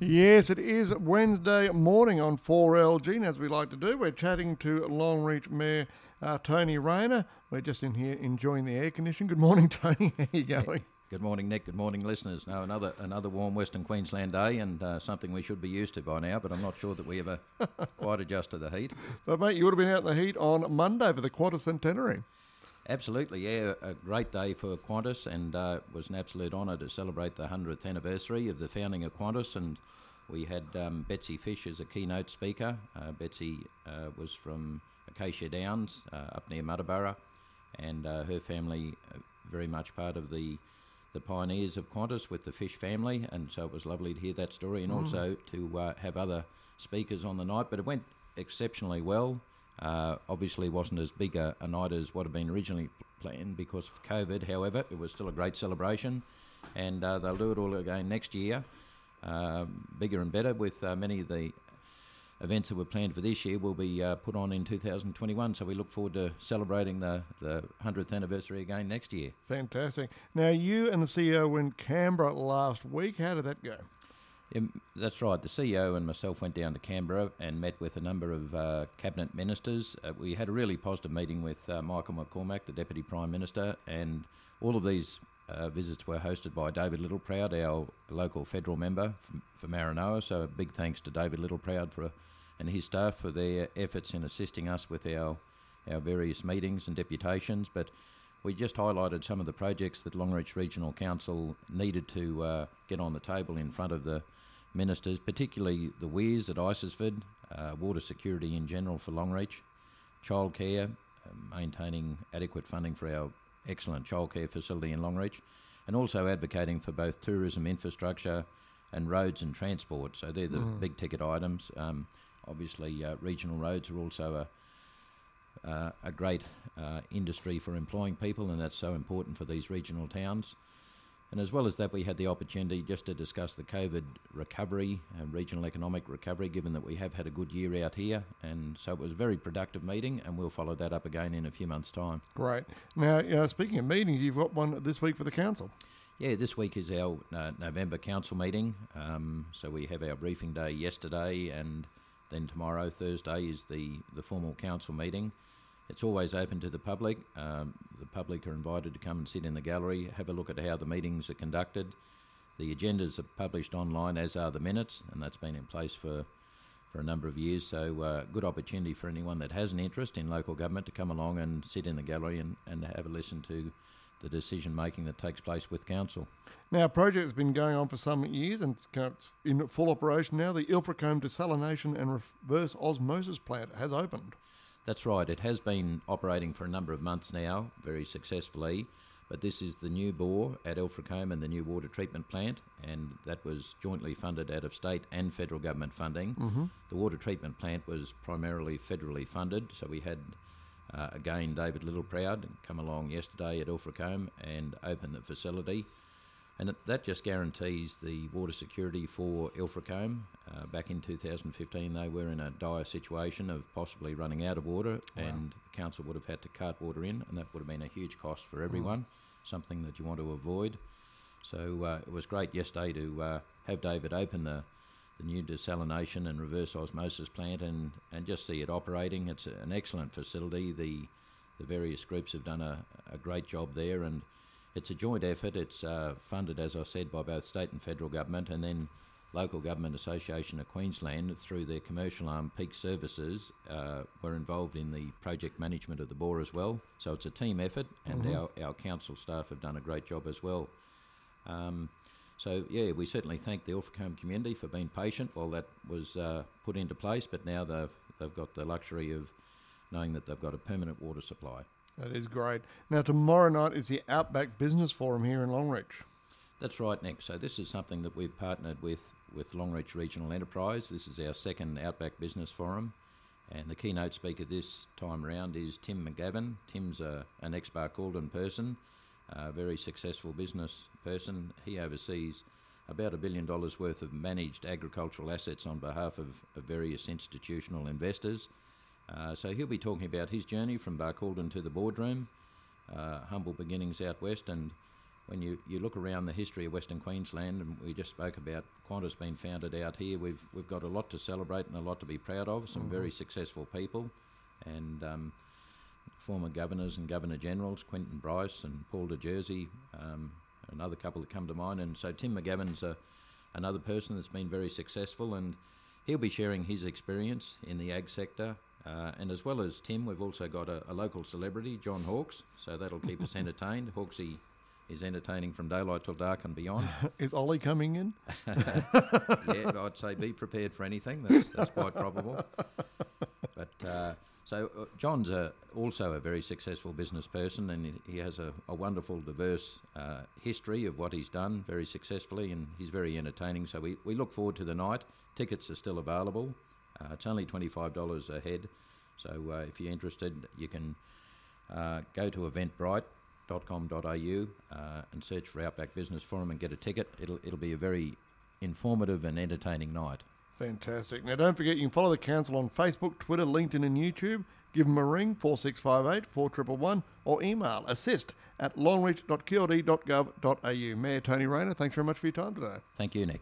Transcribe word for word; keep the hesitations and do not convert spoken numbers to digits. Yes, it is Wednesday morning on four L G, and as we like to do, we're chatting to Longreach Mayor uh, Tony Rayner. We're just in here enjoying the air conditioning. Good morning, Tony. How are you going? Good morning, Nick. Good morning, listeners. Now, another another warm Western Queensland day, and uh, something we should be used to by now, but I'm not sure that we ever quite adjust to the heat. But, mate, you would have been out in the heat on Monday for the Qantas centenary. Absolutely, yeah. A great day for Qantas, and uh, it was an absolute honour to celebrate the one hundredth anniversary of the founding of Qantas, and we had um, Betsy Fish as a keynote speaker. Uh, Betsy uh, was from Acacia Downs, uh, up near Muttaburra, and uh, her family uh, very much part of the, the pioneers of Qantas with the Fish family, and so it was lovely to hear that story, and mm. also to uh, have other speakers on the night, but it went exceptionally well. Uh, obviously wasn't as big a, a night as what had been originally planned because of COVID. However, it was still a great celebration, and uh, they'll do it all again next year, uh, bigger and better, with uh, many of the events that were planned for this year will be uh, put on in two thousand twenty-one. So we look forward to celebrating the, the one hundredth anniversary again next year. Fantastic. Now, you and the C E O were in Canberra last week. How did that go? Yeah, that's right. The C E O and myself went down to Canberra and met with a number of uh, cabinet ministers. Uh, we had a really positive meeting with uh, Michael McCormack, the Deputy Prime Minister, and all of these uh, visits were hosted by David Littleproud, our local federal member from, for Maranoa. So a big thanks to David Littleproud for, and his staff for their efforts in assisting us with our, our various meetings and deputations. But we just highlighted some of the projects that Longreach Regional Council needed to uh, get on the table in front of the ministers, particularly the weirs at Isisford, uh, water security in general for Longreach, childcare, uh, maintaining adequate funding for our excellent childcare facility in Longreach, and also advocating for both tourism infrastructure and roads and transport. So they're the mm. big ticket items. Um, obviously, uh, regional roads are also a Uh, a great uh, industry for employing people, and that's so important for these regional towns. And as well as that, we had the opportunity just to discuss the COVID recovery and regional economic recovery, given that we have had a good year out here. And so it was a very productive meeting, and we'll follow that up again in a few months' time. Great. Now, uh, speaking of meetings, you've got one this week for the council. Yeah, this week is our uh, November council meeting. Um, so we have our briefing day yesterday, and then tomorrow, Thursday, is the, the formal council meeting. It's always open to the public. Um, the public are invited to come and sit in the gallery, have a look at how the meetings are conducted. The agendas are published online, as are the minutes, and that's been in place for, for a number of years. So uh, good opportunity for anyone that has an interest in local government to come along and sit in the gallery and, and have a listen to the decision-making that takes place with council. Now, a project has been going on for some years and it's in full operation now. The Ilfracombe Desalination and Reverse Osmosis Plant has opened. That's right. It has been operating for a number of months now, very successfully, but this is the new bore at Ilfracombe and the new water treatment plant, and that was jointly funded out of state and federal government funding. Mm-hmm. The water treatment plant was primarily federally funded, so we had... Uh, again, David Littleproud come along yesterday at Ilfracombe and open the facility. And that just guarantees the water security for Ilfracombe. Uh, back in two thousand fifteen, they were in a dire situation of possibly running out of water, wow. and the council would have had to cart water in, and that would have been a huge cost for everyone, mm. something that you want to avoid. So uh, it was great yesterday to uh, have David open the the new desalination and reverse osmosis plant, and, and just see it operating. It's an excellent facility. The the various groups have done a, a great job there, and it's a joint effort. It's uh, funded, as I said, by both state and federal government, and then Local Government Association of Queensland, through their commercial arm, Peak Services, uh, were involved in the project management of the bore as well. So it's a team effort, and mm-hmm. our, our council staff have done a great job as well. Um, So, yeah, we certainly thank the Ilfracombe community for being patient while that was uh, put into place, but now they've, they've got the luxury of knowing that they've got a permanent water supply. That is great. Now, tomorrow night is the Outback Business Forum here in Longreach. That's right, Nick. So this is something that we've partnered with, with Longreach Regional Enterprise. This is our second Outback Business Forum, and the keynote speaker this time round is Tim McGavin. Tim's a, an ex-Barcaldine person. A very successful business person. He oversees about a billion dollars worth of managed agricultural assets on behalf of, of various institutional investors. Uh, so he'll be talking about his journey from Barcaldine to the boardroom, uh, humble beginnings out west, and when you, you look around the history of Western Queensland, and we just spoke about Qantas being founded out here, we've we've got a lot to celebrate and a lot to be proud of, some mm-hmm. very successful people, and um, former governors and governor-generals, Quentin Bryce and Paul de Jersey, um, another couple that come to mind. And so Tim McGavin's a, another person that's been very successful, and he'll be sharing his experience in the ag sector. Uh, and as well as Tim, we've also got a, a local celebrity, John Hawks, so that'll keep us entertained. Hawksy is entertaining from daylight till dark and beyond. Is Ollie coming in? Yeah, I'd say be prepared for anything. That's, that's quite probable. But uh, so John's a, also a very successful business person, and he has a, a wonderful, diverse uh, history of what he's done very successfully, and he's very entertaining. So we, we look forward to the night. Tickets are still available. Uh, it's only twenty-five dollars a head. So uh, if you're interested, you can uh, go to eventbrite dot com dot a u uh, and search for Outback Business Forum and get a ticket. It'll it'll be a very informative and entertaining night. Fantastic. Now, don't forget, you can follow the council on Facebook, Twitter, LinkedIn and YouTube. Give them a ring, four six five eight, four one one one, or email assist at longreach dot q l d dot gov dot a u. Mayor Tony Rayner, thanks very much for your time today. Thank you, Nick.